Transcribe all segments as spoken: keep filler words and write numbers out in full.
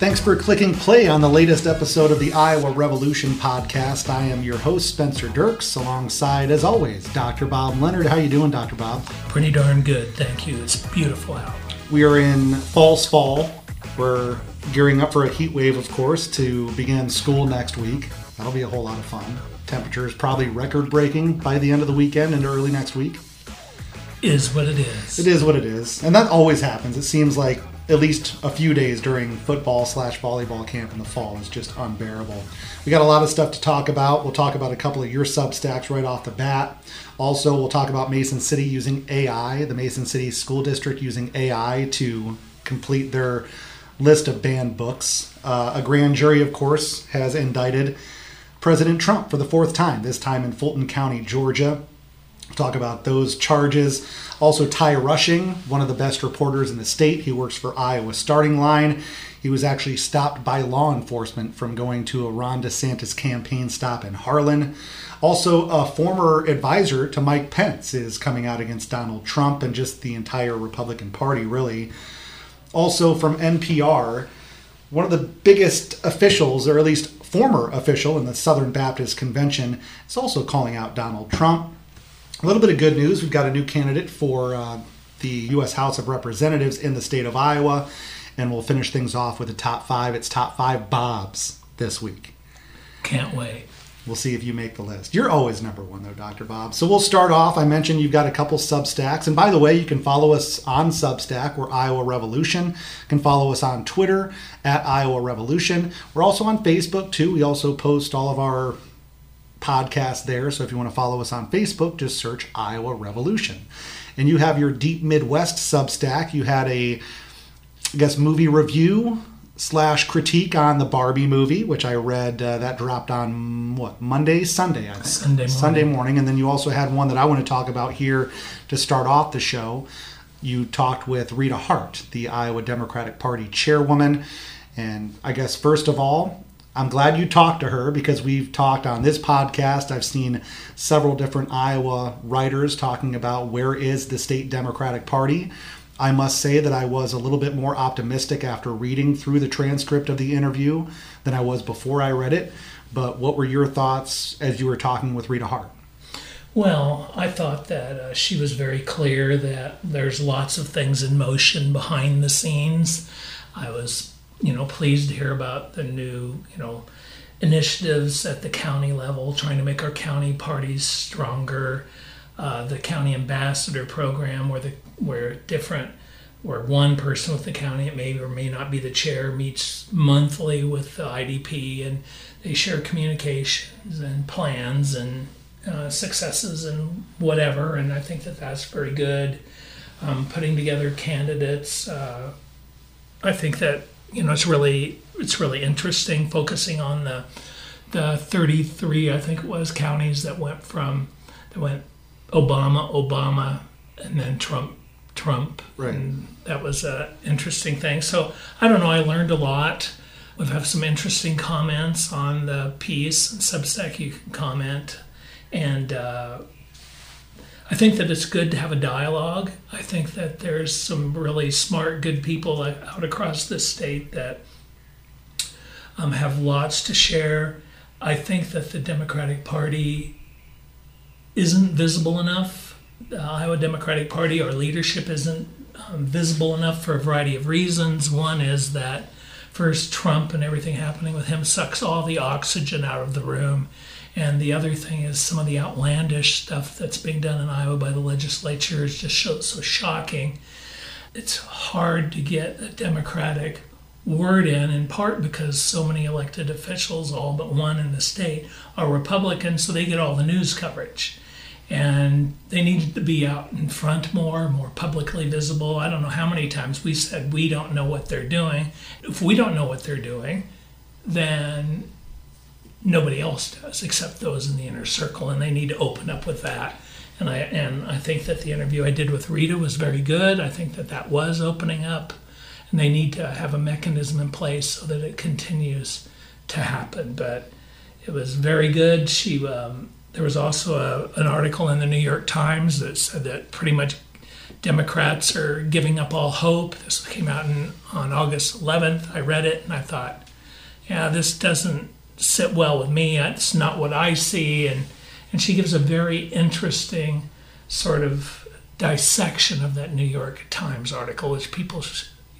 Thanks for clicking play on the latest episode of the Iowa Revolution Podcast. I am your host, Spencer Dirks, alongside, as always, Doctor Bob Leonard. How you doing, Doctor Bob? Pretty darn good, thank you. It's beautiful out. We are in false fall. We're gearing up for a heat wave, of course, to begin school next week. That'll be a whole lot of fun. Temperatures probably record-breaking by the end of the weekend and early next week. Is what it is. It is what it is. And that always happens. It seems like at least a few days during football slash volleyball camp in the fall is just unbearable. We got a lot of stuff to talk about. We'll talk about a couple of your Substacks right off the bat. Also, we'll talk about Mason City using A I, the Mason City School District using A I to complete their list of banned books. Uh, a grand jury, of course, has indicted President Trump for the fourth time, this time in Fulton County, Georgia. Talk about those charges. Also, Ty Rushing, one of the best reporters in the state. He works for Iowa Starting Line. He was actually stopped by law enforcement from going to a Ron DeSantis campaign stop in Harlan. Also, a former advisor to Mike Pence is coming out against Donald Trump and just the entire Republican Party, really. Also, from N P R, one of the biggest officials, or at least former official in the Southern Baptist Convention, is also calling out Donald Trump. A little bit of good news. We've got a new candidate for uh, the U S House of Representatives in the state of Iowa, and we'll finish things off with a top five. It's top five Bobs this week. Can't wait. We'll see if you make the list. You're always number one, though, Doctor Bob. So we'll start off. I mentioned you've got a couple Substacks. And by the way, you can follow us on Substack. We're Iowa Revolution. You can follow us on Twitter, at Iowa Revolution. We're also on Facebook, too. We also post all of our podcast there. So if you want to follow us on Facebook, just search Iowa Revolution. And you have your Deep Midwest Substack. You had a, I guess, movie review slash critique on the Barbie movie, which I read uh, that dropped on, what, Monday? Sunday, I think. Sunday morning. Sunday morning. And then you also had one that I want to talk about here to start off the show. You talked with Rita Hart, the Iowa Democratic Party chairwoman. And I guess, first of all, I'm glad you talked to her, because we've talked on this podcast. I've seen several different Iowa writers talking about where is the state Democratic Party. I must say that I was a little bit more optimistic after reading through the transcript of the interview than I was before I read it. But what were your thoughts as you were talking with Rita Hart? Well, I thought that uh, she was very clear that there's lots of things in motion behind the scenes. I was you know, pleased to hear about the new, you know, initiatives at the county level, trying to make our county parties stronger. Uh, the county ambassador program, where the where different, where one person with the county, it may or may not be the chair, meets monthly with the I D P, and they share communications and plans and uh, successes and whatever. And I think that that's very good. Um, putting together candidates, uh, I think that. You know, it's really it's really interesting, focusing on the the thirty-three, I think it was, counties that went from that went Obama, Obama, and then Trump, Trump. Right. And that was an interesting thing. So I don't know. I learned a lot. We've had some interesting comments on the piece. Substack, you can comment, and uh, I think that it's good to have a dialogue. I think that there's some really smart, good people out across this state that um, have lots to share. I think that the Democratic Party isn't visible enough. The Iowa Democratic Party, our leadership, isn't um, visible enough for a variety of reasons. One is that, first, Trump and everything happening with him sucks all the oxygen out of the room. And the other thing is some of the outlandish stuff that's being done in Iowa by the legislature is just so, so shocking. It's hard to get a Democratic word in, in part because so many elected officials, all but one in the state, are Republican, so they get all the news coverage. And they needed to be out in front more, more publicly visible. I don't know how many times we said we don't know what they're doing. If we don't know what they're doing, then nobody else does except those in the inner circle, and they need to open up with that. And I and I think that the interview I did with Rita was very good. I think that that was opening up, and they need to have a mechanism in place so that it continues to happen. But it was very good. She um, there was also a, an article in the New York Times that said that pretty much Democrats are giving up all hope. This came out in, on August eleventh. I read it and I thought, yeah, this doesn't sit well with me. It's not what I see. And, and she gives a very interesting sort of dissection of that New York Times article, which people,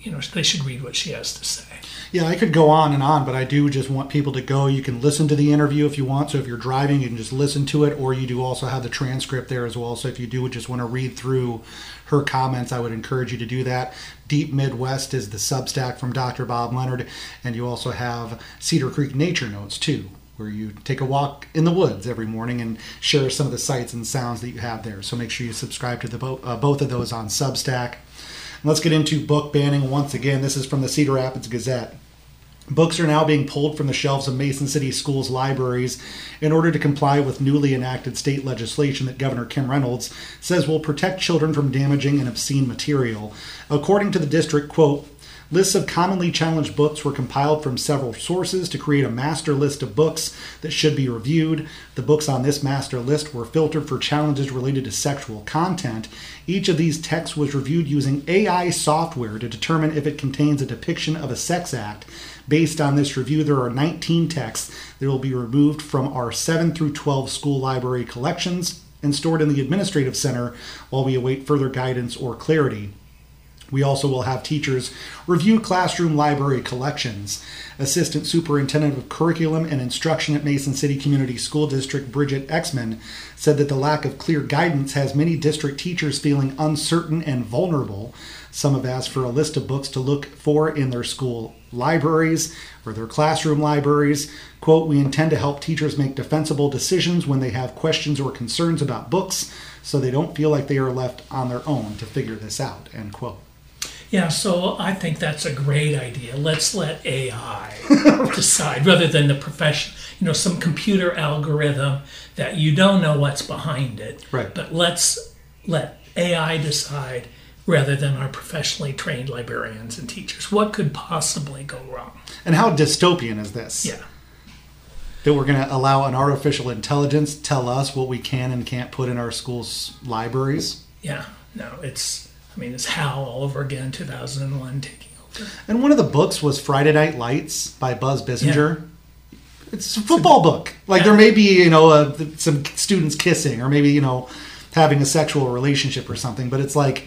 you know, they should read what she has to say. Yeah, I could go on and on, but I do just want people to go. You can listen to the interview if you want. So if you're driving, you can just listen to it, or you do also have the transcript there as well. So if you do just want to read through her comments, I would encourage you to do that. Deep Midwest is the Substack from Doctor Bob Leonard, and you also have Cedar Creek Nature Notes, too, where you take a walk in the woods every morning and share some of the sights and sounds that you have there. So make sure you subscribe to the bo- uh, both of those on Substack. Let's get into book banning once again. This is from the Cedar Rapids Gazette. Books are now being pulled from the shelves of Mason City schools' libraries in order to comply with newly enacted state legislation that Governor Kim Reynolds says will protect children from damaging and obscene material. According to the district, quote, lists of commonly challenged books were compiled from several sources to create a master list of books that should be reviewed. The books on this master list were filtered for challenges related to sexual content. Each of these texts was reviewed using A I software to determine if it contains a depiction of a sex act. Based on this review, there are nineteen texts that will be removed from our seven through twelve school library collections and stored in the administrative center while we await further guidance or clarity. We also will have teachers review classroom library collections. Assistant Superintendent of Curriculum and Instruction at Mason City Community School District Bridget Exman said that the lack of clear guidance has many district teachers feeling uncertain and vulnerable. Some have asked for a list of books to look for in their school libraries or their classroom libraries. Quote, we intend to help teachers make defensible decisions when they have questions or concerns about books so they don't feel like they are left on their own to figure this out, end quote. Yeah, so I think that's a great idea. Let's let A I decide rather than the profession, you know, some computer algorithm that you don't know what's behind it. Right. But let's let A I decide rather than our professionally trained librarians and teachers. What could possibly go wrong? And how dystopian is this? Yeah. That we're going to allow an artificial intelligence tell us what we can and can't put in our schools' libraries? Yeah, no, it's... I mean, it's Hal all over again, two thousand one taking over. And one of the books was Friday Night Lights by Buzz Bissinger. Yeah. It's a football book. Like, yeah. There may be, you know, uh, some students kissing or maybe, you know, having a sexual relationship or something. But it's like...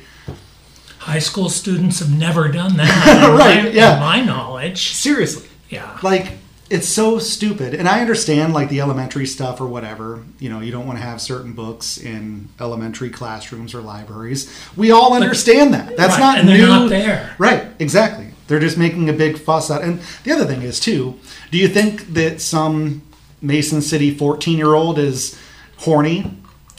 high school students have never done that. right, my, yeah. To my knowledge. Seriously. Yeah. Like... it's so stupid. And I understand, like, the elementary stuff or whatever. You know, you don't want to have certain books in elementary classrooms or libraries. We all understand but, that. That's right, not and new. And they're not there. Right, exactly. They're just making a big fuss out. And the other thing is, too, do you think that some Mason City fourteen-year-old is horny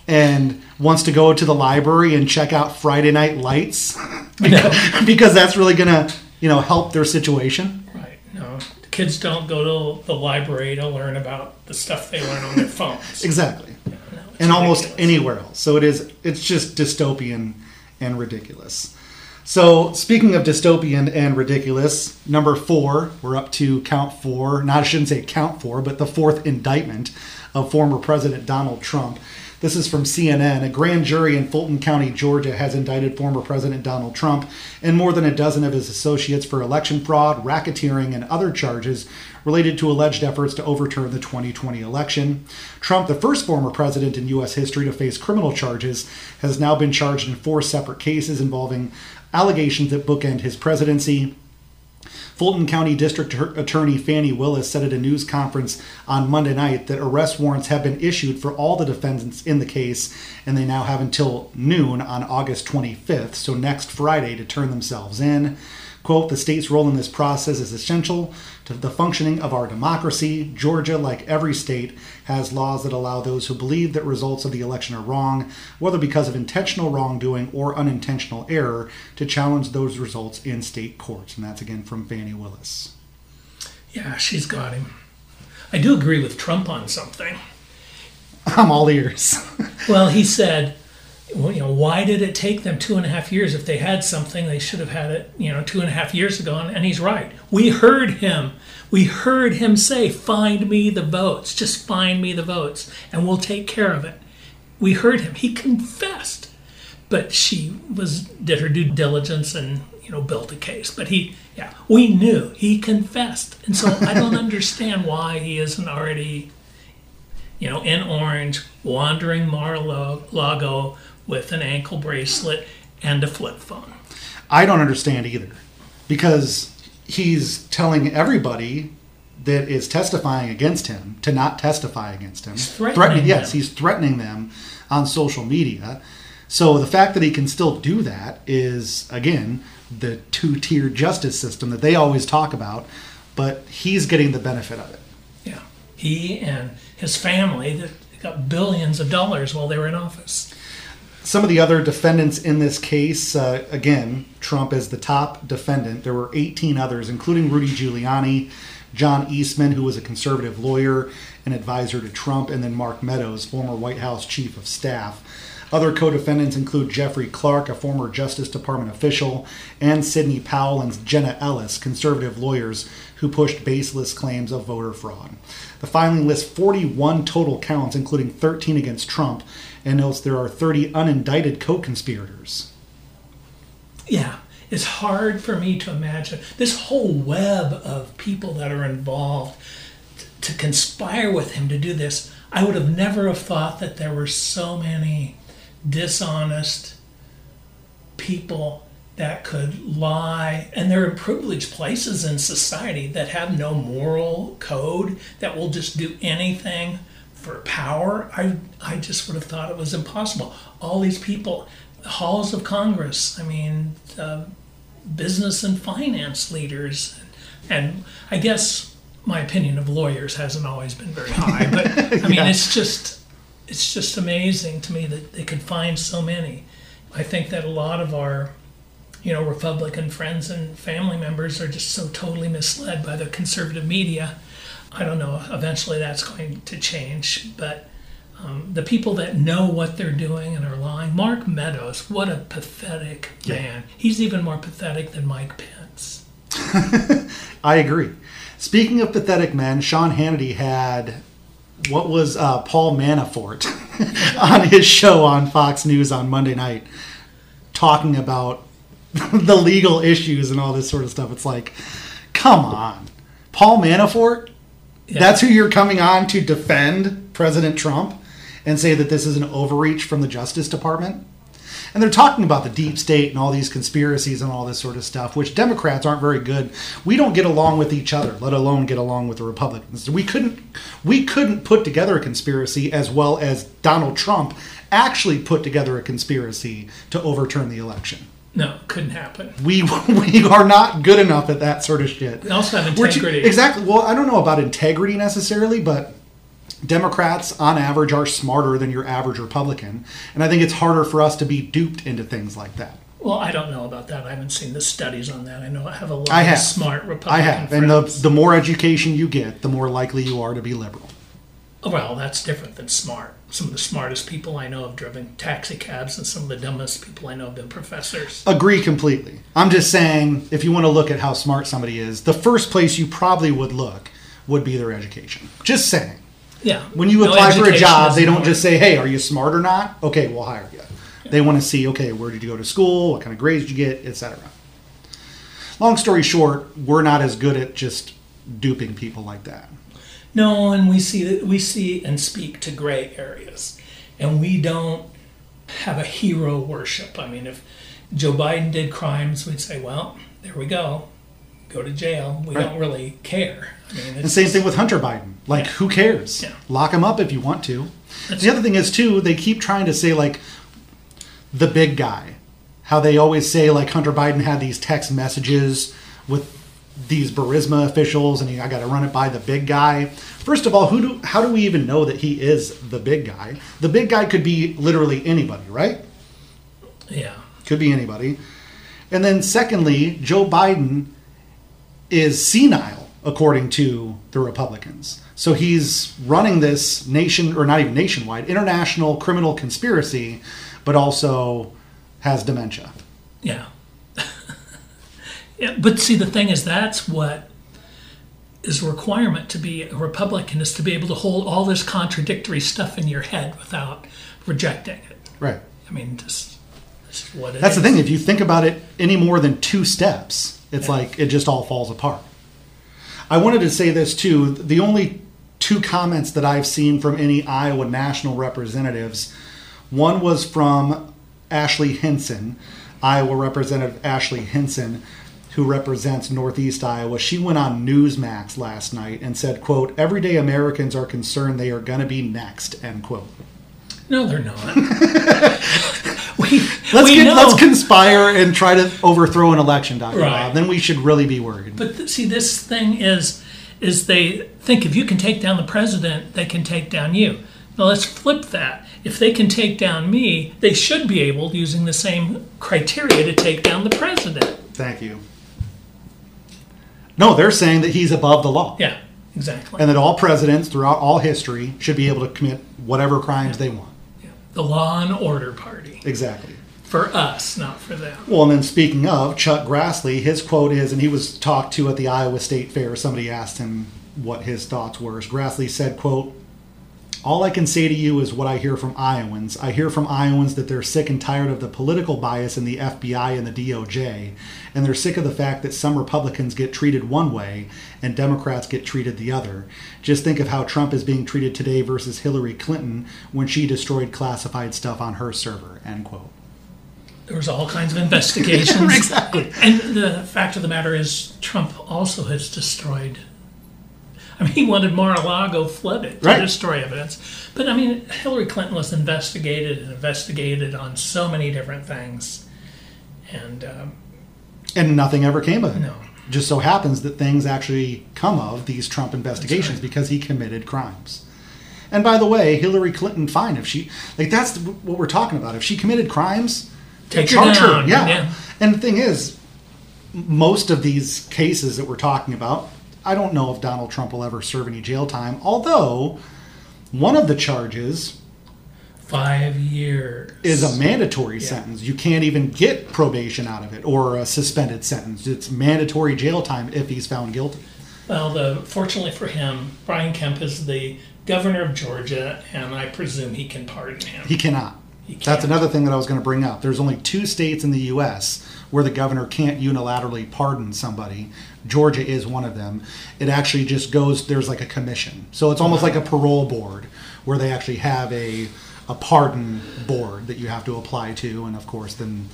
and wants to go to the library and check out Friday Night Lights? because, no. because that's really going to, you know, help their situation? Right, no. Kids don't go to the library to learn about the stuff they learn on their phones. Exactly. Yeah, no, and almost ridiculous. Anywhere else. So it is, it's just dystopian and ridiculous. So speaking of dystopian and ridiculous, number four, we're up to count four. Not, I shouldn't say count four, but the fourth indictment of former President Donald Trump. This is from C N N. A grand jury in Fulton County, Georgia, has indicted former President Donald Trump and more than a dozen of his associates for election fraud, racketeering, and other charges related to alleged efforts to overturn the twenty twenty election. Trump, the first former president in U S history to face criminal charges, has now been charged in four separate cases involving allegations that bookend his presidency. Fulton County District Attorney Fannie Willis said at a news conference on Monday night that arrest warrants have been issued for all the defendants in the case, and they now have until noon on August twenty-fifth, so next Friday, to turn themselves in. Quote, the state's role in this process is essential to the functioning of our democracy. Georgia, like every state, has laws that allow those who believe that results of the election are wrong, whether because of intentional wrongdoing or unintentional error, to challenge those results in state courts. And that's again from Fannie Willis. Yeah, she's got him. I do agree with Trump on something. I'm all ears. Well, he said... well, you know, why did it take them two and a half years? If they had something, they should have had it, you know, two and a half years ago. And, and he's right. We heard him. We heard him say, find me the votes. Just find me the votes and we'll take care of it. We heard him. He confessed. but she was did her due diligence and, you know, built a case. But he, yeah, we knew. He confessed. And so I don't understand why he isn't already, you know, in orange, wandering Mar-a-Lago with an ankle bracelet and a flip phone. I don't understand either, because he's telling everybody that is testifying against him to not testify against him. He's threatening Threaten, them. Yes, he's threatening them on social media. So the fact that he can still do that is, again, the two-tier justice system that they always talk about, but he's getting the benefit of it. Yeah. He and his family that got billions of dollars while they were in office. Some of the other defendants in this case, uh, again, Trump is the top defendant. There were eighteen others, including Rudy Giuliani, John Eastman, who was a conservative lawyer and advisor to Trump, and then Mark Meadows, former White House chief of staff. Other co-defendants include Jeffrey Clark, a former Justice Department official, and Sidney Powell and Jenna Ellis, conservative lawyers who pushed baseless claims of voter fraud. The filing lists forty-one total counts, including thirteen against Trump, and notes there are thirty unindicted co-conspirators. Yeah, it's hard for me to imagine this whole web of people that are involved t- to conspire with him to do this. I would have never have thought that there were so many dishonest people that could lie, and they're in privileged places in society that have no moral code, that will just do anything for power. I I just would have thought it was impossible. All these people, halls of Congress, I mean, uh, business and finance leaders, and I guess my opinion of lawyers hasn't always been very high, but I mean, yeah. it's just it's just amazing to me that they could find so many. I think that a lot of our you know, Republican friends and family members are just so totally misled by the conservative media. I don't know, eventually that's going to change, but um, the people that know what they're doing and are lying, Mark Meadows, what a pathetic yeah. man. He's even more pathetic than Mike Pence. I agree. Speaking of pathetic men, Sean Hannity had, what was uh, Paul Manafort on his show on Fox News on Monday night talking about the legal issues and all this sort of stuff. It's like, come on. Paul Manafort? Yeah. That's who you're coming on to defend President Trump and say that this is an overreach from the Justice Department? And they're talking about the deep state and all these conspiracies and all this sort of stuff, which Democrats aren't very good. We don't get along with each other, let alone get along with the Republicans. We couldn't, we couldn't put together a conspiracy as well as Donald Trump actually put together a conspiracy to overturn the election. No, couldn't happen. We we are not good enough at that sort of shit. We also have integrity. Which, exactly. Well, I don't know about integrity necessarily, but Democrats, on average, are smarter than your average Republican. And I think it's harder for us to be duped into things like that. Well, I don't know about that. I haven't seen the studies on that. I know I have a lot I have. of smart Republican I have. friends. And the, the more education you get, the more likely you are to be liberal. Well, that's different than smart. Some of the smartest people I know have driven taxi cabs, and some of the dumbest people I know have been professors. Agree completely. I'm just saying, if you want to look at how smart somebody is, the first place you probably would look would be their education. Just saying. Yeah. When you apply for a job, they don't just say, hey, are you smart or not? Okay, we'll hire you. Yeah. They want to see, okay, where did you go to school? What kind of grades did you get? Et cetera. Long story short, we're not as good at just duping people like that. No, and we see we see and speak to gray areas, and we don't have a hero worship. I mean, if Joe Biden did crimes, we'd say, well, there we go, go to jail. We right. don't really care. I mean, it's and same just, thing with Hunter Biden. Like, yeah. who cares? Yeah. Lock him up if you want to. That's the true. Other thing is, too, they keep trying to say, like, the big guy. How they always say, like, Hunter Biden had these text messages with these Burisma officials, and I got to run it by the big guy. First of all, who do? How do we even know that he is the big guy? The big guy could be literally anybody, right? Yeah, could be anybody. And then, secondly, Joe Biden is senile, according to the Republicans. So he's running this nation, or not even nationwide, international criminal conspiracy, but also has dementia. Yeah. Yeah, but see, the thing is, that's what is a requirement to be a Republican, is to be able to hold all this contradictory stuff in your head without rejecting it. Right. I mean, just just what it That's is. The thing. If you think about it any more than two steps, it's yeah. like it just all falls apart. I wanted to say this, too. The only two comments that I've seen from any Iowa national representatives, one was from Ashley Hinson, Iowa Representative Ashley Hinson, who represents Northeast Iowa. She went on Newsmax last night and said, quote, everyday Americans are concerned they are going to be next, end quote. No, they're not. we, let's, we get, know. let's conspire and try to overthrow an election, Doctor Right. Bob. Then we should really be worried. But th- see, this thing is, is they think if you can take down the president, they can take down you. Now let's flip that. If they can take down me, they should be able, using the same criteria, to take down the president. Thank you. No, they're saying that he's above the law. Yeah, exactly. And that all presidents throughout all history should be able to commit whatever crimes yeah. they want. Yeah. The law and order party. Exactly. For us, not for them. Well, and then speaking of, Chuck Grassley, his quote is, and he was talked to at the Iowa State Fair, somebody asked him what his thoughts were. Grassley said, quote, all I can say to you is what I hear from Iowans. I hear from Iowans that they're sick and tired of the political bias in the F B I and the D O J, and they're sick of the fact that some Republicans get treated one way and Democrats get treated the other. Just think of how Trump is being treated today versus Hillary Clinton when she destroyed classified stuff on her server, end quote. There was all kinds of investigations. Exactly. And the fact of the matter is Trump also has destroyed I mean, he wanted Mar-a-Lago flooded to right. destroy evidence. But, I mean, Hillary Clinton was investigated and investigated on so many different things. And um, and nothing ever came of it. No. Just so happens that things actually come of these Trump investigations right. because he committed crimes. And, by the way, Hillary Clinton, fine. If she, like, that's what we're talking about. If she committed crimes, take her charge down. Her. Yeah. yeah. And the thing is, most of these cases that we're talking about, I don't know if Donald Trump will ever serve any jail time, although one of the charges, five years, is a mandatory yeah. sentence. You can't even get probation out of it or a suspended sentence. It's mandatory jail time if he's found guilty. Well, the, fortunately for him, Brian Kemp is the governor of Georgia, and I presume he can pardon him. He cannot. He can't. That's another thing that I was going to bring up. There's only two states in the U S where the governor can't unilaterally pardon somebody. Georgia is one of them. It actually just goes, there's like a commission. So it's almost like a parole board where they actually have a a pardon board that you have to apply to. And, of course, then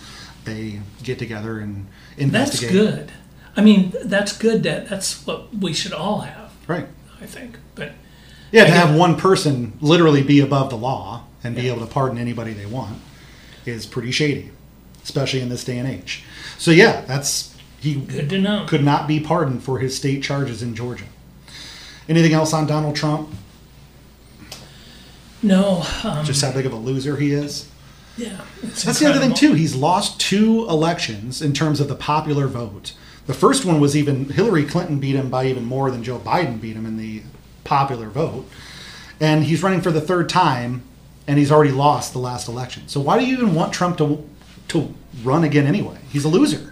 they get together and investigate. That's good. I mean, that's good. That That's what we should all have. Right. I think. But yeah, to have one person literally be above the law and be yeah. able to pardon anybody they want is pretty shady, especially in this day and age. So, yeah, that's... He Good to know. Could not be pardoned for his state charges in Georgia. Anything else on Donald Trump? No. Um, Just how big of a loser he is? Yeah. That's incredible. The other thing, too. He's lost two elections in terms of the popular vote. The first one was even Hillary Clinton beat him by even more than Joe Biden beat him in the popular vote. And he's running for the third time, and he's already lost the last election. So why do you even want Trump to to run again anyway? He's a loser.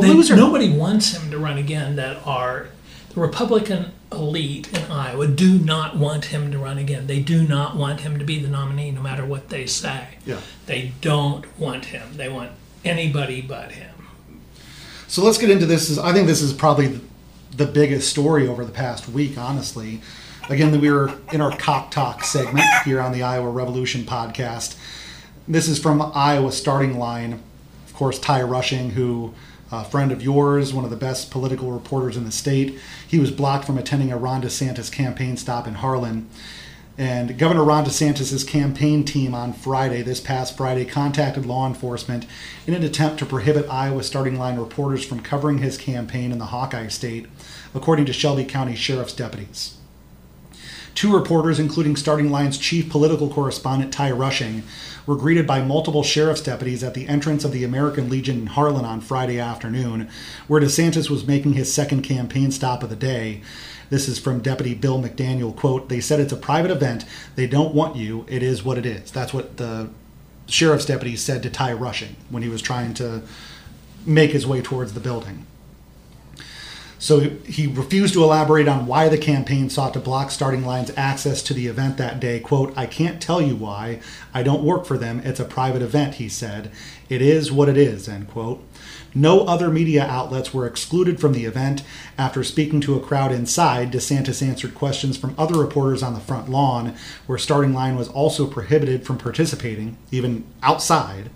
They, nobody wants him to run again that are the Republican elite in Iowa do not want him to run again. They do not want him to be the nominee no matter what they say. Yeah. They don't want him. They want anybody but him. So let's get into this. I think this is probably the biggest story over the past week, honestly. Again, we were in our Cock Talk segment here on the Iowa Revolution podcast. This is from Iowa Starting Line. Of course, Ty Rushing, who... a friend of yours, one of the best political reporters in the state. He was blocked from attending a Ron DeSantis campaign stop in Harlan. And Governor Ron DeSantis' campaign team on Friday, this past Friday, contacted law enforcement in an attempt to prohibit Iowa Starting Line reporters from covering his campaign in the Hawkeye State, according to Shelby County Sheriff's deputies. Two reporters, including Starting Line's chief political correspondent, Ty Rushing, were greeted by multiple sheriff's deputies at the entrance of the American Legion in Harlan on Friday afternoon, where DeSantis was making his second campaign stop of the day. This is from Deputy Bill McDaniel, quote, they said it's a private event. They don't want you. It is what it is. That's what the sheriff's deputy said to Ty Rushing when he was trying to make his way towards the building. So he refused to elaborate on why the campaign sought to block Starting Line's access to the event that day. Quote, I can't tell you why. I don't work for them. It's a private event, he said. It is what it is, end quote. No other media outlets were excluded from the event. After speaking to a crowd inside, DeSantis answered questions from other reporters on the front lawn, where Starting Line was also prohibited from participating, even outside.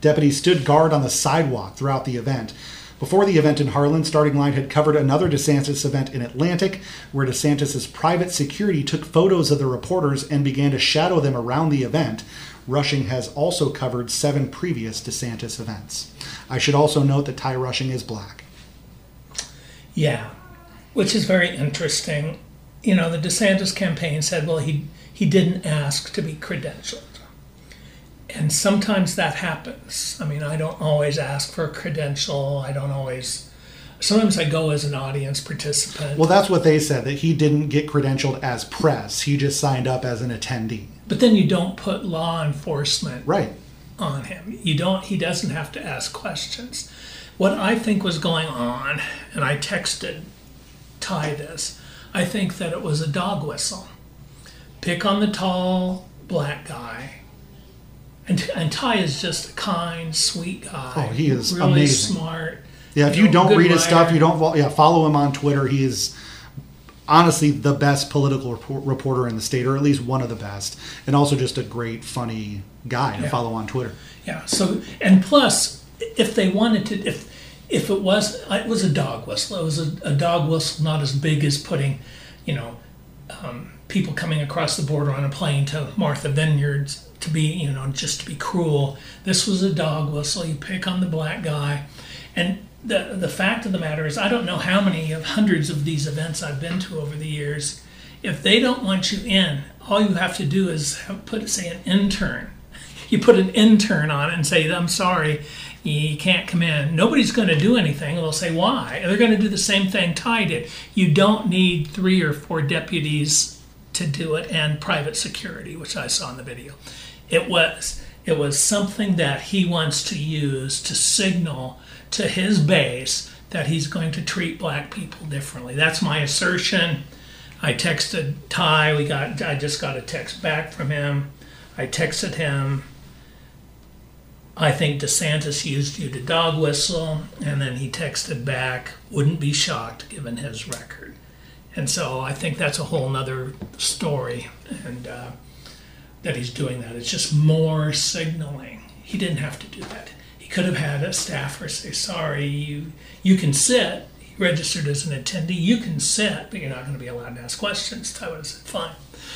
Deputies stood guard on the sidewalk throughout the event. Before the event in Harlan, Starting Line had covered another DeSantis event in Atlantic, where DeSantis' private security took photos of the reporters and began to shadow them around the event. Rushing has also covered seven previous DeSantis events. I should also note that Ty Rushing is black. Yeah, which is very interesting. You know, the DeSantis campaign said, well, he, he didn't ask to be credentialed. And sometimes that happens. I mean, I don't always ask for a credential. I don't always... Sometimes I go as an audience participant. Well, that's what they said, that he didn't get credentialed as press. He just signed up as an attendee. But then you don't put law enforcement right on him. You don't. He doesn't have to ask questions. What I think was going on, and I texted Ty this, I think that it was a dog whistle. Pick on the tall black guy. And, and Ty is just a kind, sweet guy. Oh, he is really amazing. Smart. Yeah, if you, you know, don't read his stuff, you don't. Yeah, follow him on Twitter. He is honestly the best political report, reporter in the state, or at least one of the best, and also just a great, funny guy to yeah. follow on Twitter. Yeah. So, and plus, if they wanted to, if if it was, it was a dog whistle. It was a, a dog whistle, not as big as putting, you know, um, people coming across the border on a plane to Martha Vineyards. To be, you know, just to be cruel. This was a dog whistle. You pick on the black guy. And the the fact of the matter is, I don't know how many of hundreds of these events I've been to over the years. If they don't want you in, all you have to do is have, put, say, an intern. You put an intern on it and say, I'm sorry, you can't come in. Nobody's going to do anything. They'll say, why? They're going to do the same thing Ty did. You don't need three or four deputies to do it, and private security, which I saw in the video. It was it was something that he wants to use to signal to his base that he's going to treat black people differently. That's my assertion. I texted Ty. We got I just got a text back from him. I texted him. I think DeSantis used you to dog whistle, and then he texted back. Wouldn't be shocked given his record. And so I think that's a whole nother story. And. Uh, that he's doing that. It's just more signaling. He didn't have to do that. He could have had a staffer say, sorry, you you can sit. He registered as an attendee. You can sit, but you're not going to be allowed to ask questions. Ty would have said, fine.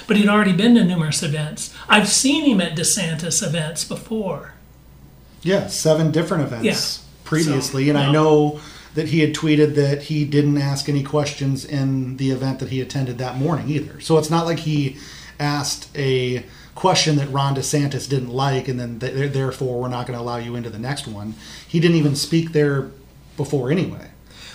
But he'd already been to numerous events. I've seen him at DeSantis events before. Yeah, seven different events yeah. previously. So, and no. I know that he had tweeted that he didn't ask any questions in the event that he attended that morning either. So it's not like he asked a question that Ron DeSantis didn't like, and then th- therefore we're not going to allow you into the next one. He didn't even speak there before anyway.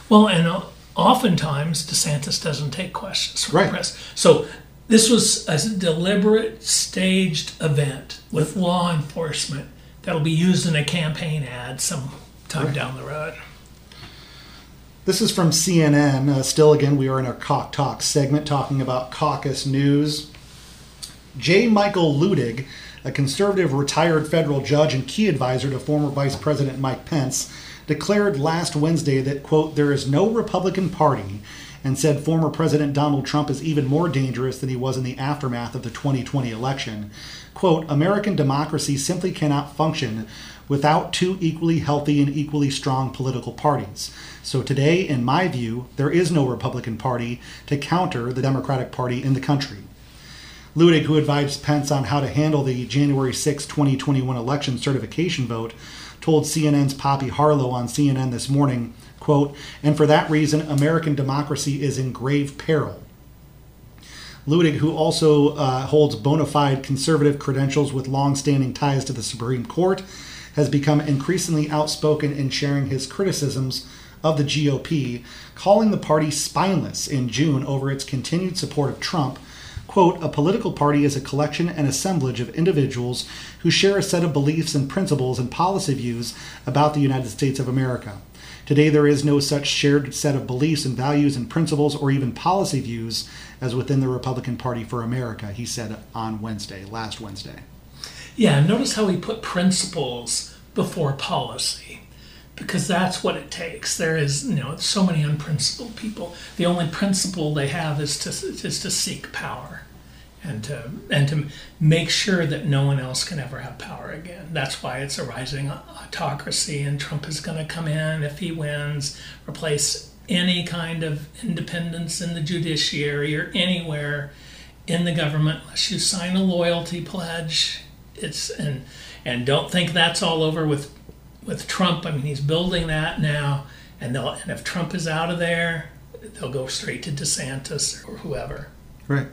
Well, and uh, oftentimes DeSantis doesn't take questions from right. the press. So this was a deliberate, staged event with law enforcement that'll be used in a campaign ad sometime right. down the road. This is from C N N. Uh, still, again, we are in our Cauc Talk segment talking about caucus news. J. Michael Ludig, a conservative retired federal judge and key advisor to former Vice President Mike Pence, declared last Wednesday that, quote, there is no Republican Party, and said former President Donald Trump is even more dangerous than he was in the aftermath of the twenty twenty election. Quote, American democracy simply cannot function without two equally healthy and equally strong political parties. So today, in my view, there is no Republican Party to counter the Democratic Party in the country. Ludig, who advised Pence on how to handle the January sixth, twenty twenty-one election certification vote, told C N N's Poppy Harlow on C N N this morning, quote, and for that reason, American democracy is in grave peril. Ludig, who also uh, holds bona fide conservative credentials with long-standing ties to the Supreme Court, has become increasingly outspoken in sharing his criticisms of the G O P, calling the party spineless in June over its continued support of Trump. Quote, a political party is a collection and assemblage of individuals who share a set of beliefs and principles and policy views about the United States of America. Today, there is no such shared set of beliefs and values and principles or even policy views as within the Republican Party for America, he said on Wednesday, last Wednesday. Yeah, notice how he put principles before policy, because that's what it takes. There is, you know, so many unprincipled people. The only principle they have is to is to seek power, and to and to make sure that no one else can ever have power again. That's why it's a rising autocracy, and Trump is going to come in, if he wins, replace any kind of independence in the judiciary or anywhere in the government unless you sign a loyalty pledge. It's and and don't think that's all over with with Trump. I mean, he's building that now, and they'll and if Trump is out of there, they'll go straight to DeSantis or whoever. Right.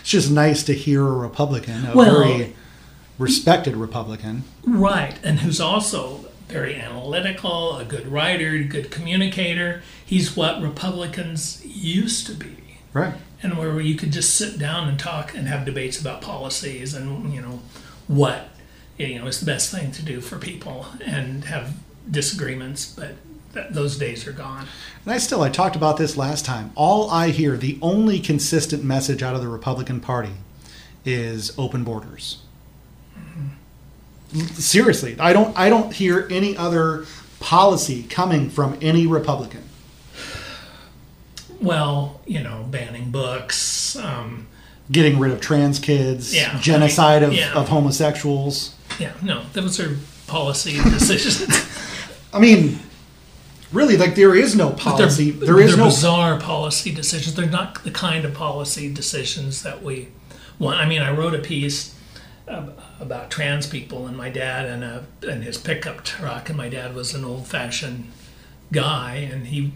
It's just nice to hear a Republican, a well, very respected Republican. Right, and who's also very analytical, a good writer, a good communicator. He's what Republicans used to be. Right. And where you could just sit down and talk and have debates about policies and, you know, what, you know, is the best thing to do for people and have disagreements, but that, those days are gone. And I still, I talked about this last time. All I hear, the only consistent message out of the Republican Party is open borders. Mm-hmm. Seriously, I don't, I don't hear any other policy coming from any Republican. Well, you know, banning books. Um, Getting rid of trans kids. Yeah, genocide I mean, yeah. of, of homosexuals. Yeah, no, those are policy decisions. I mean, really, like, there is no policy. But they're, there is they're no bizarre policy decisions. They're not the kind of policy decisions that we want. I mean, I wrote a piece about trans people and my dad and, a, and his pickup truck, and my dad was an old-fashioned guy, and he...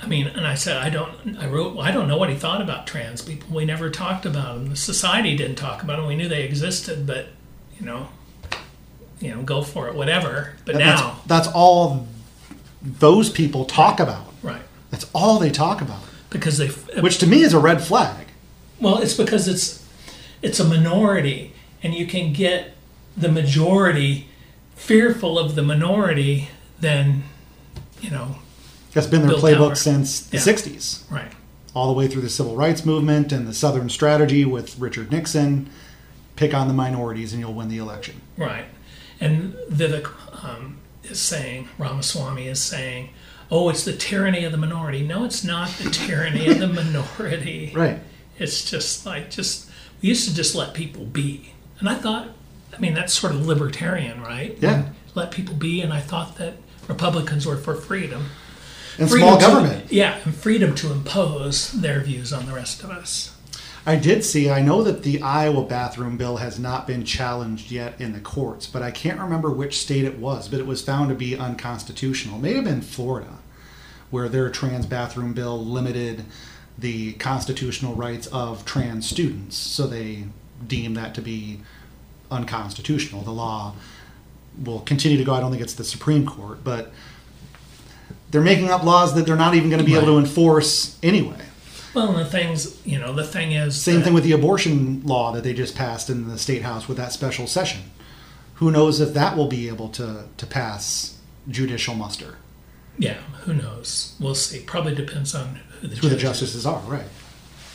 I mean, and I said, I don't, I wrote, I don't know what he thought about trans people. We never talked about them. The society didn't talk about them. We knew they existed, but, you know, you know, go for it, whatever. But and now. That's, that's all those people talk about. Right. That's all they talk about. Because they. Which to me is a red flag. Well, it's because it's, it's a minority, and you can get the majority fearful of the minority, then, you know. That's been their Bill playbook Tower. Since the yeah. sixties. Right. All the way through the Civil Rights Movement and the Southern Strategy with Richard Nixon. Pick on the minorities and you'll win the election. Right. And Vivek um, is saying, Ramaswamy is saying, oh, it's the tyranny of the minority. No, it's not the tyranny of the minority. Right. It's just like, just, we used to just let people be. And I thought, I mean, that's sort of libertarian, right? Yeah. Like, let people be, and I thought that Republicans were for freedom. And freedom small government. To, yeah, and freedom to impose their views on the rest of us. I did see, I know that the Iowa bathroom bill has not been challenged yet in the courts, but I can't remember which state it was, but it was found to be unconstitutional. It may have been Florida, where their trans bathroom bill limited the constitutional rights of trans students, so they deemed that to be unconstitutional. The law will continue to go. I don't think it's the Supreme Court, but... They're making up laws that they're not even going to be right. able to enforce anyway. Well, the things, you know, the thing is... Same thing with the abortion law that they just passed in the State House with that special session. Who knows if that will be able to, to pass judicial muster? Yeah, who knows? We'll see. Probably depends on who the, who the justices are, right.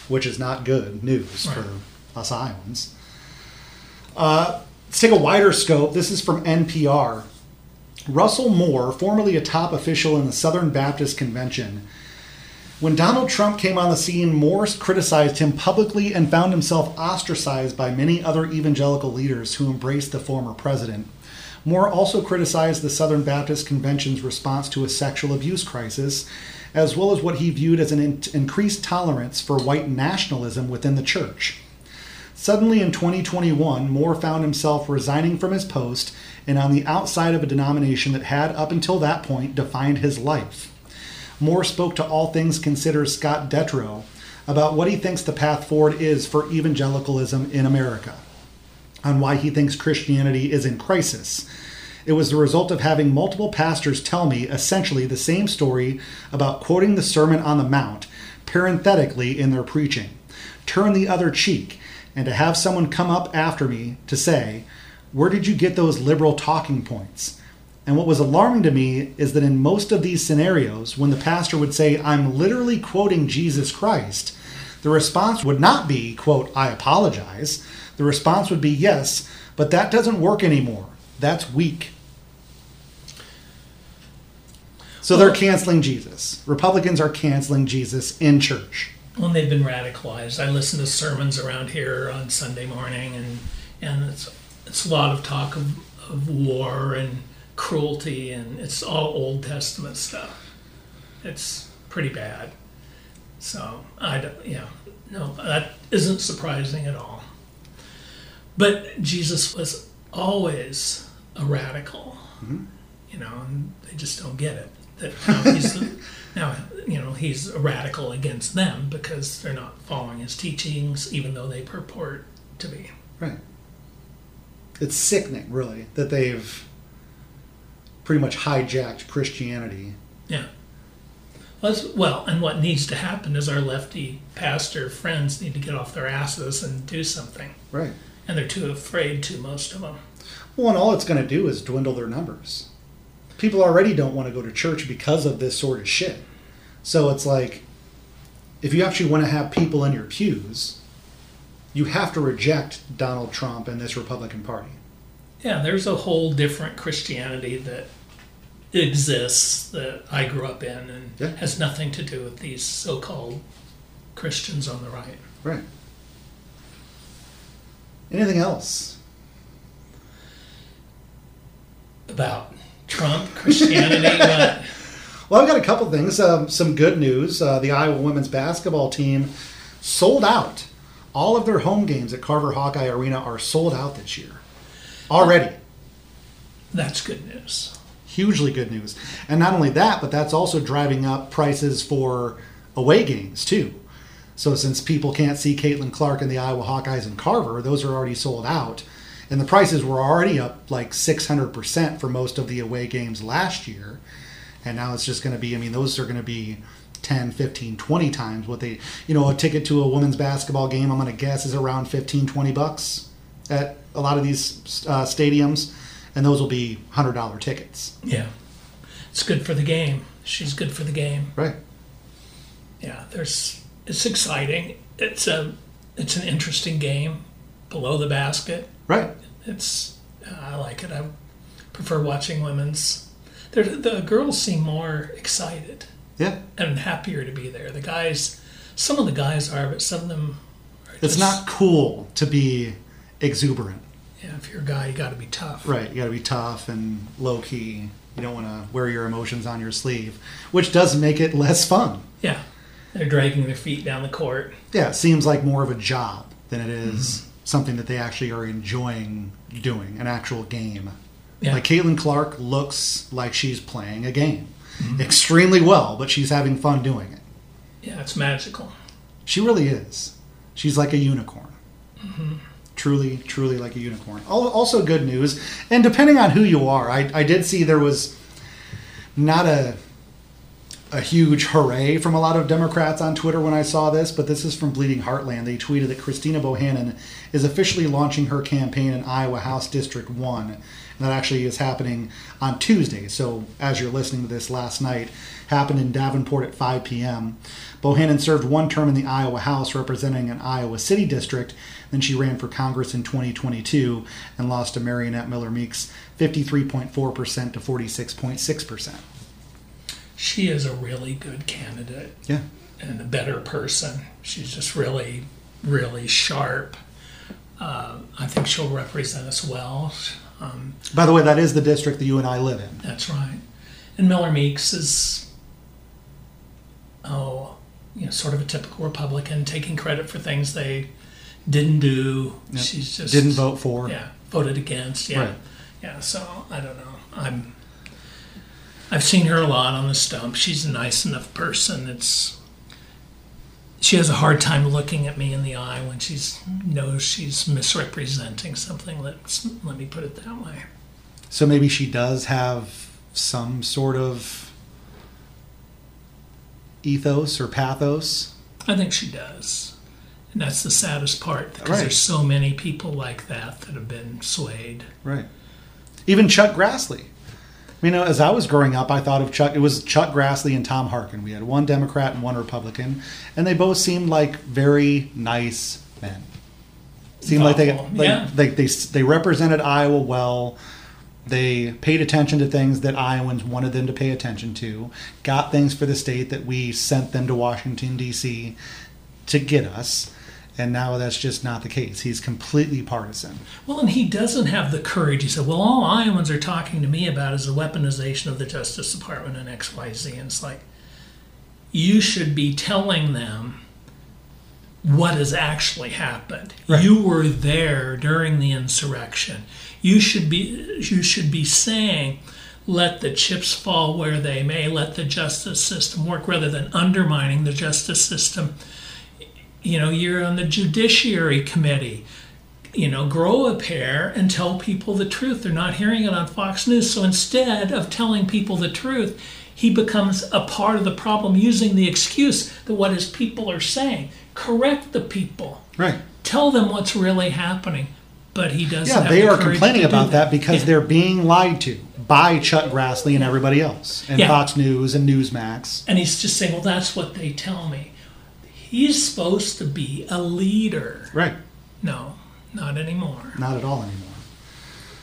Which is not good news right. for us Iowans. Uh, let's take a wider scope. This is from N P R. Russell Moore, formerly a top official in the Southern Baptist Convention. When Donald Trump came on the scene, Moore criticized him publicly and found himself ostracized by many other evangelical leaders who embraced the former president. Moore also criticized the Southern Baptist Convention's response to a sexual abuse crisis, as well as what he viewed as an in- increased tolerance for white nationalism within the church. Suddenly in twenty twenty-one, Moore found himself resigning from his post and on the outside of a denomination that had, up until that point, defined his life. Moore spoke to All Things Considered Scott Detrow about what he thinks the path forward is for evangelicalism in America, on why he thinks Christianity is in crisis. It was the result of having multiple pastors tell me essentially the same story about quoting the Sermon on the Mount, parenthetically in their preaching. Turn the other cheek. And to have someone come up after me to say, where did you get those liberal talking points? And what was alarming to me is that in most of these scenarios, when the pastor would say, I'm literally quoting Jesus Christ, the response would not be, quote, I apologize. The response would be, yes, but that doesn't work anymore. That's weak. So they're canceling Jesus. Republicans are canceling Jesus in church. Well, they've been radicalized. I listen to sermons around here on Sunday morning, and and it's it's a lot of talk of, of war and cruelty, and it's all Old Testament stuff. It's pretty bad. So I don't, yeah, no, that isn't surprising at all. But Jesus was always a radical, mm-hmm. you know, and they just don't get it. That now he's now you know he's a radical against them because they're not following his teachings, even though they purport to be. Right. It's sickening, really, that they've pretty much hijacked Christianity. Yeah. Well, well, and what needs to happen is our lefty pastor friends need to get off their asses and do something. Right. And they're too afraid to, most of them. Well, and all it's going to do is dwindle their numbers. People already don't want to go to church because of this sort of shit. So it's like, if you actually want to have people in your pews, you have to reject Donald Trump and this Republican Party. Yeah, there's a whole different Christianity that exists that I grew up in and yeah. has nothing to do with these so-called Christians on the right. Right. Anything else? About Trump, Christianity, what? Well, I've got a couple things. Um, some good news. Uh, the Iowa women's basketball team sold out. All of their home games at Carver Hawkeye Arena are sold out this year. Already. That's good news. Hugely good news. And not only that, but that's also driving up prices for away games, too. So since people can't see Caitlin Clark and the Iowa Hawkeyes in Carver, those are already sold out. And the prices were already up like six hundred percent for most of the away games last year. And now it's just going to be, I mean, those are going to be ten, fifteen, twenty times what they, you know, a ticket to a women's basketball game, I'm going to guess, is around fifteen, twenty bucks at a lot of these uh, stadiums. And those will be one hundred dollars tickets. Yeah. It's good for the game. She's good for the game. Right. Yeah, there's... It's exciting. It's a, it's an interesting game, below the basket. Right. It's I like it. I prefer watching women's. They're, the girls seem more excited. Yeah. And happier to be there. The guys, some of the guys are, but some of them are just, it's not cool to be exuberant. Yeah. If you're a guy, you got to be tough. Right. You got to be tough and low key. You don't want to wear your emotions on your sleeve, which does make it less fun. Yeah. They're dragging their feet down the court. Yeah, it seems like more of a job than it is mm-hmm. something that they actually are enjoying doing, an actual game. Yeah. Like, Caitlin Clark looks like she's playing a game mm-hmm. extremely well, but she's having fun doing it. Yeah, it's magical. She really is. She's like a unicorn. Mm-hmm. Truly, truly like a unicorn. Also good news, and depending on who you are, I, I did see there was not a... a huge hooray from a lot of Democrats on Twitter when I saw this, but this is from Bleeding Heartland. They tweeted that Christina Bohannon is officially launching her campaign in Iowa House District one, and that actually is happening on Tuesday. So as you're listening to this, last night, happened in Davenport at five p.m. Bohannon served one term in the Iowa House representing an Iowa City district. Then she ran for Congress in twenty twenty-two and lost to Marionette Miller Meeks fifty-three point four percent to forty-six point six percent. She is a really good candidate. Yeah. And a better person. She's just really, really sharp. Uh, I think she'll represent us well. Um, By the way, that is the district that you and I live in. That's right. And Miller Meeks is, oh, you know, sort of a typical Republican, taking credit for things they didn't do. Yep. She's just didn't vote for. Yeah. Voted against. Yeah. Right. Yeah. So I don't know. I'm. I've seen her a lot on the stump. She's a nice enough person. It's she has a hard time looking at me in the eye when she knows she's misrepresenting something. Let's, let me put it that way. So maybe she does have some sort of ethos or pathos? I think she does. And that's the saddest part because right. there's so many people like that that have been swayed. Right. Even Chuck Grassley. You know, as I was growing up, I thought of Chuck, it was Chuck Grassley and Tom Harkin. We had one Democrat and one Republican, and they both seemed like very nice men. Seemed like they, like, yeah. like they, they represented Iowa well. They paid attention to things that Iowans wanted them to pay attention to, got things for the state that we sent them to Washington, D C to get us. And now that's just not the case. He's completely partisan. Well, and he doesn't have the courage. He said, well, all Iowans are talking to me about is the weaponization of the Justice Department and X Y Z. And it's like, you should be telling them what has actually happened. Right. You were there during the insurrection. You should be you should be saying, let the chips fall where they may, let the justice system work, rather than undermining the justice system. You know, you're on the Judiciary Committee. You know, grow a pair and tell people the truth. They're not hearing it on Fox News. So instead of telling people the truth, he becomes a part of the problem, using the excuse that what his people are saying. Correct the people. Right. Tell them what's really happening. But he doesn't yeah, have they the are complaining about that, that because yeah. they're being lied to by Chuck Grassley and everybody else, and yeah. Fox News and Newsmax. And he's just saying, well, that's what they tell me. He's supposed to be a leader. Right. No, not anymore. Not at all anymore.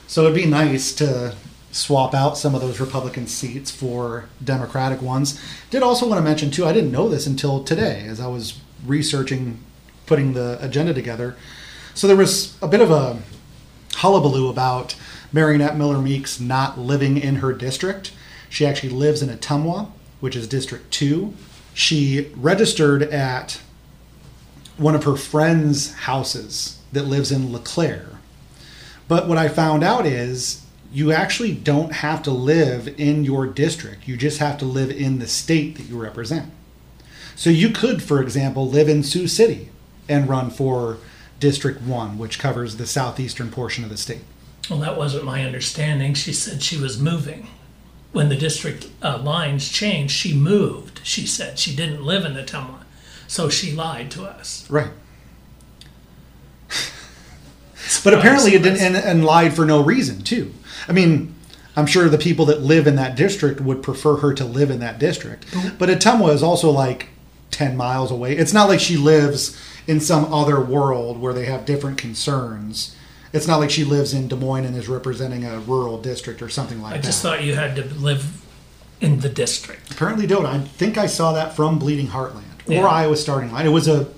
So it'd be nice to swap out some of those Republican seats for Democratic ones. Did also want to mention, too, I didn't know this until today as I was researching, putting the agenda together. So there was a bit of a hullabaloo about Marionette Miller Meeks not living in her district. She actually lives in Ottumwa, which is District two. She registered at one of her friend's houses that lives in LeClaire. But what I found out is you actually don't have to live in your district. You just have to live in the state that you represent. So you could, for example, live in Sioux City and run for District one, which covers the southeastern portion of the state. Well, that wasn't my understanding. She said she was moving. When the district uh, lines changed, she moved, she said. She didn't live in Ottumwa, so she lied to us. Right. But apparently it didn't, and, and lied for no reason, too. I mean, I'm sure the people that live in that district would prefer her to live in that district. Mm-hmm. But Ottumwa is also like ten miles away. It's not like she lives in some other world where they have different concerns. It's not like she lives in Des Moines and is representing a rural district or something like that. I just that. thought you had to live in the district. Apparently don't. I think I saw that from Bleeding Heartland or yeah. Iowa Starting Line. It was a,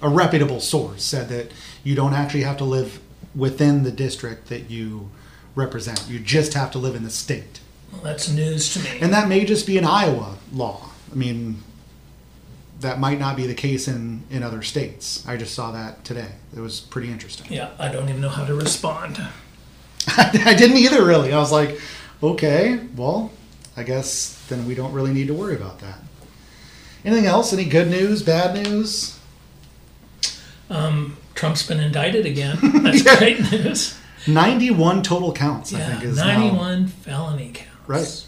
a reputable source said that you don't actually have to live within the district that you represent. You just have to live in the state. Well, that's news to me. And that may just be an Iowa law. I mean, that might not be the case in, in other states. I just saw that today. It was pretty interesting. Yeah, I don't even know how to respond. I didn't either, really. I was like, okay, well, I guess then we don't really need to worry about that. Anything else? Any good news, bad news? Um, Trump's been indicted again. That's yeah. great news. ninety-one total counts, yeah, I think. is ninety-one now. Felony counts. Right.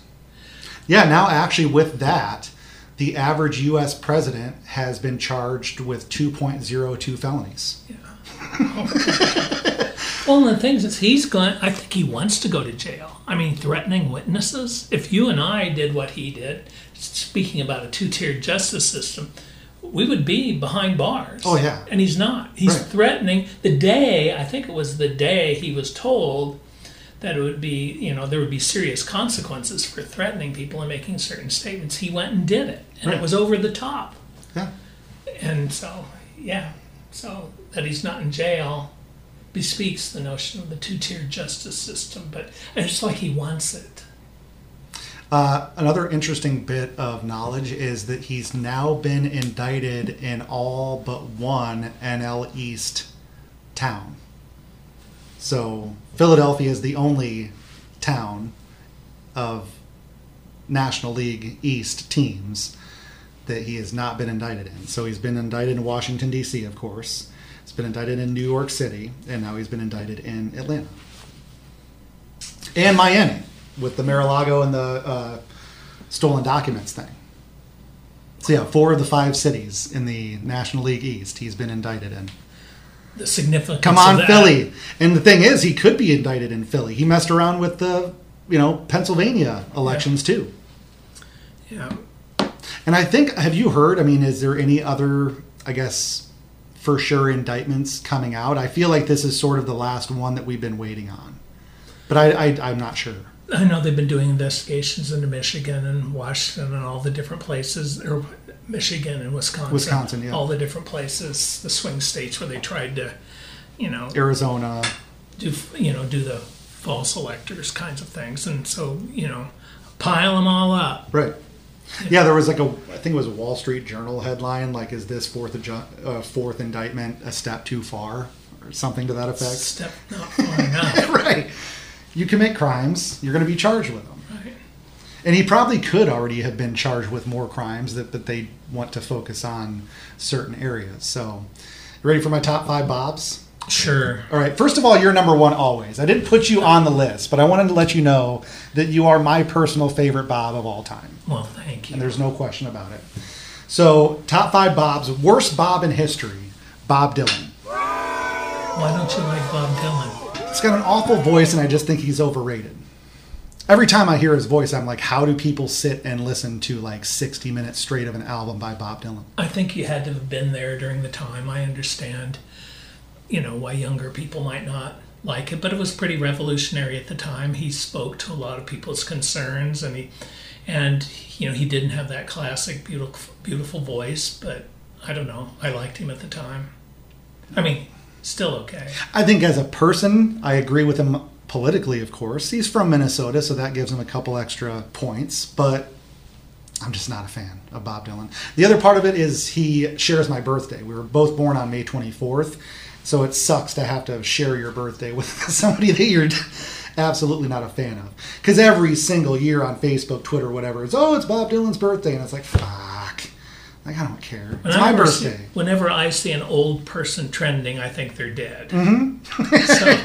Yeah, now actually with that, the average U S president has been charged with two point oh two felonies. Yeah. Oh. One of the things is he's going, I think he wants to go to jail. I mean, threatening witnesses. If you and I did what he did, speaking about a two-tiered justice system, we would be behind bars. Oh, yeah. And he's not. He's right. threatening. The day, I think it was the day he was told that it would be, you know, there would be serious consequences for threatening people and making certain statements. He went and did it, and right. it was over the top. Yeah. And so, yeah, so that he's not in jail bespeaks the notion of the two-tiered justice system, but it's like he wants it. Uh, another interesting bit of knowledge is that he's now been indicted in all but one N L East town. So Philadelphia is the only town of National League East teams that he has not been indicted in. So he's been indicted in Washington, D C, of course. He's been indicted in New York City, and now he's been indicted in Atlanta. And Miami, with the Mar-a-Lago and the uh, stolen documents thing. So yeah, four of the five cities in the National League East he's been indicted in. The significance Come on, of that. Philly. And the thing is, he could be indicted in Philly. He messed around with the you know, Pennsylvania elections yeah. too. Yeah. And I think, have you heard, I mean, is there any other, I guess, for sure indictments coming out? I feel like this is sort of the last one that we've been waiting on. But I, I, I'm not sure. I know they've been doing investigations into Michigan and Washington and all the different places, or Michigan and Wisconsin. Wisconsin, yeah. All the different places, the swing states where they tried to, you know. Arizona. Do, you know, do the false electors kinds of things. And so, you know, pile them all up. Right. Yeah, there was like a, I think it was a Wall Street Journal headline, like, is this fourth, uh, fourth indictment a step too far? Or something to that effect. Step not far enough. Right. You commit crimes, you're going to be charged with them. Right. And he probably could already have been charged with more crimes, that, but they want to focus on certain areas. So, you ready for my top five Bobs? Sure. All right. First of all, you're number one always. I didn't put you on the list, but I wanted to let you know that you are my personal favorite Bob of all time. Well, thank you. And there's no question about it. So, top five Bobs. Worst Bob in history, Bob Dylan. Why don't you like Bob Dylan? He's got an awful voice, and I just think he's overrated. Every time I hear his voice, I'm like, how do people sit and listen to like sixty minutes straight of an album by Bob Dylan? I think you had to have been there during the time. I understand, you know, why younger people might not like it, but it was pretty revolutionary at the time. He spoke to a lot of people's concerns, and he, and you know, he didn't have that classic beautiful, beautiful voice, but I don't know. I liked him at the time. I mean, still okay. I think as a person, I agree with him politically, of course. He's from Minnesota, so that gives him a couple extra points, but I'm just not a fan of Bob Dylan. The other part of it is he shares my birthday. We were both born on May twenty-fourth. So it sucks to have to share your birthday with somebody that you're absolutely not a fan of. Because every single year on Facebook, Twitter, whatever, it's, oh, it's Bob Dylan's birthday. And it's like, fuck. Like, I don't care. It's whenever my birthday. See, whenever I see an old person trending, I think they're dead. Mm-hmm. So.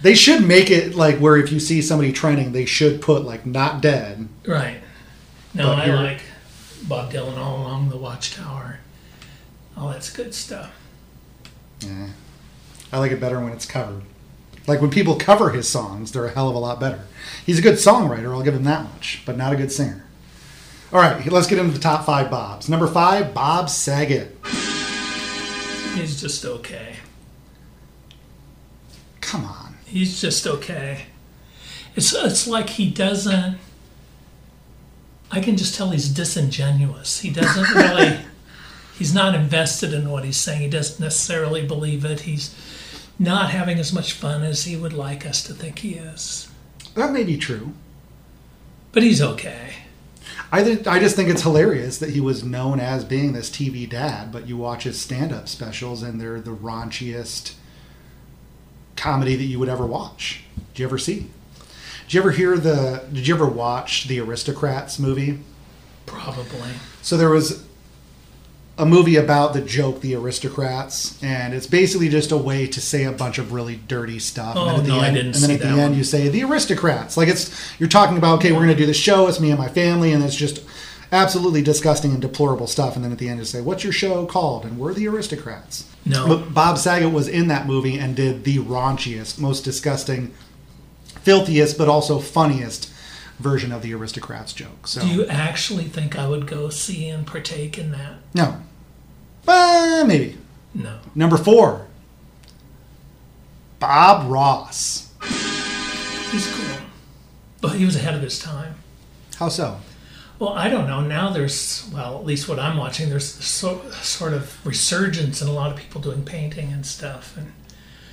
They should make it like where if you see somebody trending, they should put, like, not dead. Right. No, I like Bob Dylan all along the Watchtower. All that's good stuff. Yeah. I like it better when it's covered. Like when people cover his songs, they're a hell of a lot better. He's a good songwriter, I'll give him that much, but not a good singer. All right, let's get into the top five Bobs. Number five, Bob Saget. He's just okay. Come on. He's just okay. It's it's like he doesn't... I can just tell he's disingenuous. He doesn't really... He's not invested in what he's saying. He doesn't necessarily believe it. He's not having as much fun as he would like us to think he is. That may be true. But he's okay. I th- I just think it's hilarious that he was known as being this T V dad, but you watch his stand-up specials and they're the raunchiest comedy that you would ever watch. Did you ever see? Did you ever hear the... Did you ever watch the Aristocrats movie? Probably. So there was a movie about the joke, The Aristocrats, and it's basically just a way to say a bunch of really dirty stuff. Oh, and then at the no, end, I didn't see that. And then at the end, one. You say, The Aristocrats. Like, it's, you're talking about, okay, we're going to do this show, it's me and my family, and it's just absolutely disgusting and deplorable stuff. And then at the end, you say, what's your show called? And we're The Aristocrats. No. But Bob Saget was in that movie and did the raunchiest, most disgusting, filthiest, but also funniest version of The Aristocrats joke. So, do you actually think I would go see and partake in that? No. Uh, maybe. No. Number four, Bob Ross. He's cool. But he was ahead of his time. How so? Well, I don't know. Now there's, well, at least what I'm watching, there's so, sort of resurgence and a lot of people doing painting and stuff. And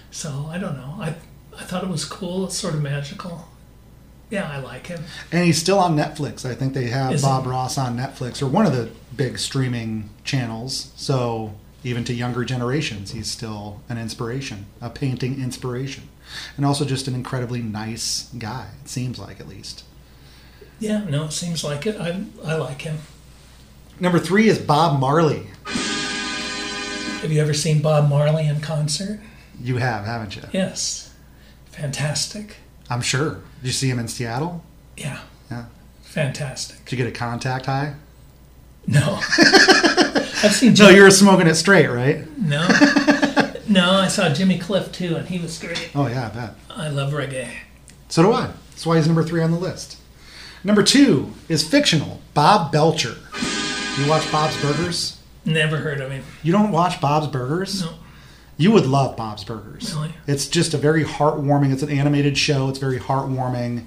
so, I don't know. I, I thought it was cool. It's sort of magical. Yeah, I like him. And he's still on Netflix. I think they have Is Bob it? Ross on Netflix, or one of the big streaming channels. So even to younger generations, he's still an inspiration, a painting inspiration. And also just an incredibly nice guy, it seems like, at least. Yeah, no, it seems like it. I, I like him. Number three is Bob Marley. Have you ever seen Bob Marley in concert? You have, haven't you? Yes. Fantastic. I'm sure. Did you see him in Seattle? Yeah. Yeah. Fantastic. Did you get a contact high? No. I've seen Jimmy. No, you were smoking it straight, right? No. No, I saw Jimmy Cliff, too, and he was great. Oh, yeah, I bet. I love reggae. So do I. That's why he's number three on the list. Number two is fictional, Bob Belcher. You watch Bob's Burgers? Never heard of him. You don't watch Bob's Burgers? No. You would love Bob's Burgers. Really? It's just a very heartwarming, it's an animated show, it's very heartwarming.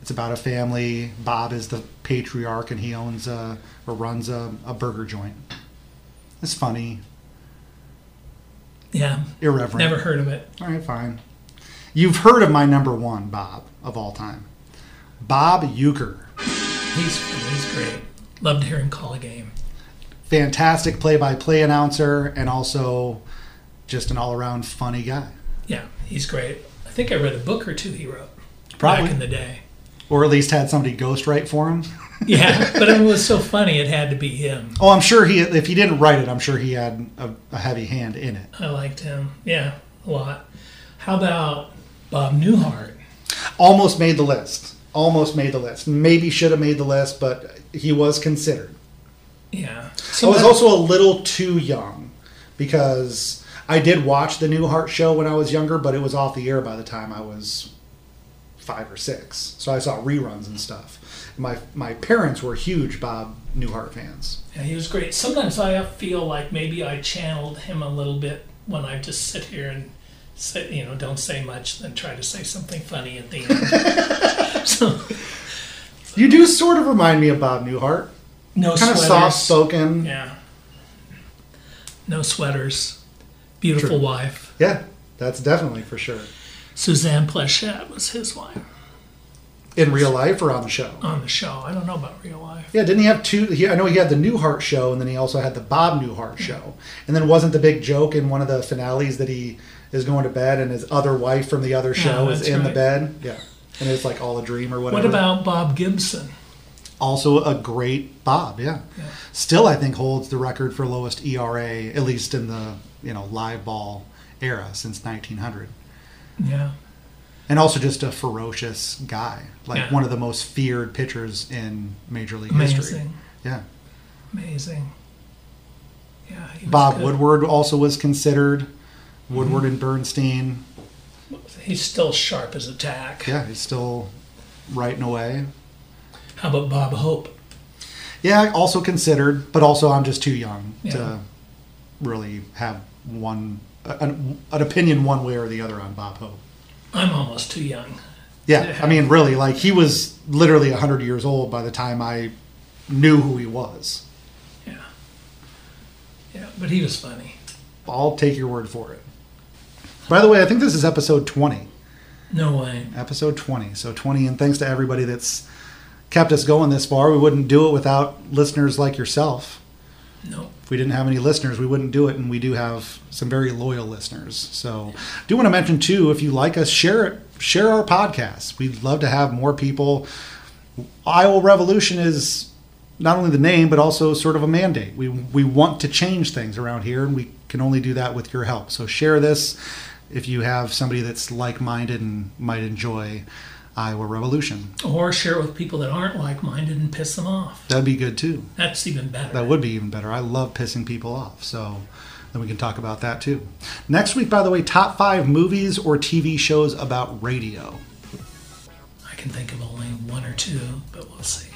It's about a family. Bob is the patriarch and he owns a, or runs a, a burger joint. It's funny. Yeah. Irreverent. Never heard of it. All right, fine. You've heard of my number one, Bob, of all time. Bob Uecker. He's, he's great. Love to hear him call a game. Fantastic play-by-play announcer and also just an all-around funny guy. Yeah, he's great. I think I read a book or two he wrote Probably. back in the day. Or at least had somebody ghostwrite for him. Yeah, but it was so funny it had to be him. Oh, I'm sure he, if he didn't write it, I'm sure he had a, a heavy hand in it. I liked him. Yeah, a lot. How about Bob Newhart? Almost made the list. Almost made the list. Maybe should have made the list, but he was considered. Yeah. So I was also a little too young because I did watch the Newhart show when I was younger, but it was off the air by the time I was five or six. So I saw reruns and stuff. My my parents were huge Bob Newhart fans. Yeah, he was great. Sometimes I feel like maybe I channeled him a little bit when I just sit here and say, you know, don't say much, then try to say something funny at the end. so, so. You do sort of remind me of Bob Newhart. No kind sweaters. Kind of soft-spoken. Yeah. No sweaters. Beautiful True. wife. Yeah, that's definitely for sure. Suzanne Pleshette was his wife. In real life or on the show? On the show. I don't know about real life. Yeah, didn't he have two? He, I know he had the Newhart show, and then he also had the Bob Newhart show. And then wasn't the big joke in one of the finales that he is going to bed and his other wife from the other show no, is in right. the bed? Yeah. And it's like all a dream or whatever. What about Bob Gibson? Also a great Bob, yeah. yeah. Still, I think, holds the record for lowest E R A, at least in the you know live ball era since nineteen hundred. Yeah. And also just a ferocious guy, like yeah. one of the most feared pitchers in Major League Amazing. history. Yeah. Amazing. Yeah. Bob good. Woodward also was considered. Woodward mm-hmm. and Bernstein. He's still sharp as a tack. Yeah, he's still writing away. How about Bob Hope? Yeah, also considered, but also I'm just too young yeah. to really have one an, an opinion one way or the other on Bob Hope. I'm almost too young. Yeah, I mean, really, like, he was literally one hundred years old by the time I knew who he was. Yeah. Yeah, but he was funny. I'll take your word for it. By the way, I think this is episode twenty. No way. Episode twenty. So twenty, and thanks to everybody that's kept us going this far. We wouldn't do it without listeners like yourself. No. If we didn't have any listeners, we wouldn't do it, and we do have some very loyal listeners. So I do want to mention, too, if you like us, share it. Share our podcast. We'd love to have more people. Iowa Revolution is not only the name, but also sort of a mandate. We we want to change things around here, and we can only do that with your help. So share this if you have somebody that's like-minded and might enjoy Iowa Revolution. Or share it with people that aren't like-minded and piss them off. That'd be good, too. That's even better. That would be even better. I love pissing people off, so then we can talk about that, too. Next week, by the way, top five movies or T V shows about radio. I can think of only one or two, but we'll see.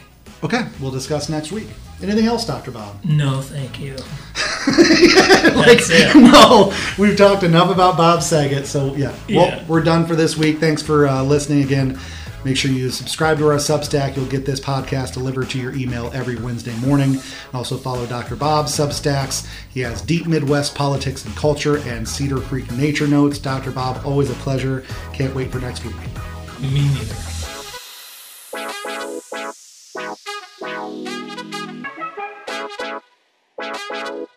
Okay, we'll discuss next week. Anything else, Doctor Bob? No, thank you. like, That's it. No, we've talked enough about Bob Saget, so yeah. yeah. Well, we're done for this week. Thanks for uh, listening again. Make sure you subscribe to our Substack. You'll get this podcast delivered to your email every Wednesday morning. And also follow Doctor Bob's Substacks. He has Deep Midwest Politics and Culture and Cedar Creek Nature Notes. Doctor Bob, always a pleasure. Can't wait for next week. Me neither. Wow.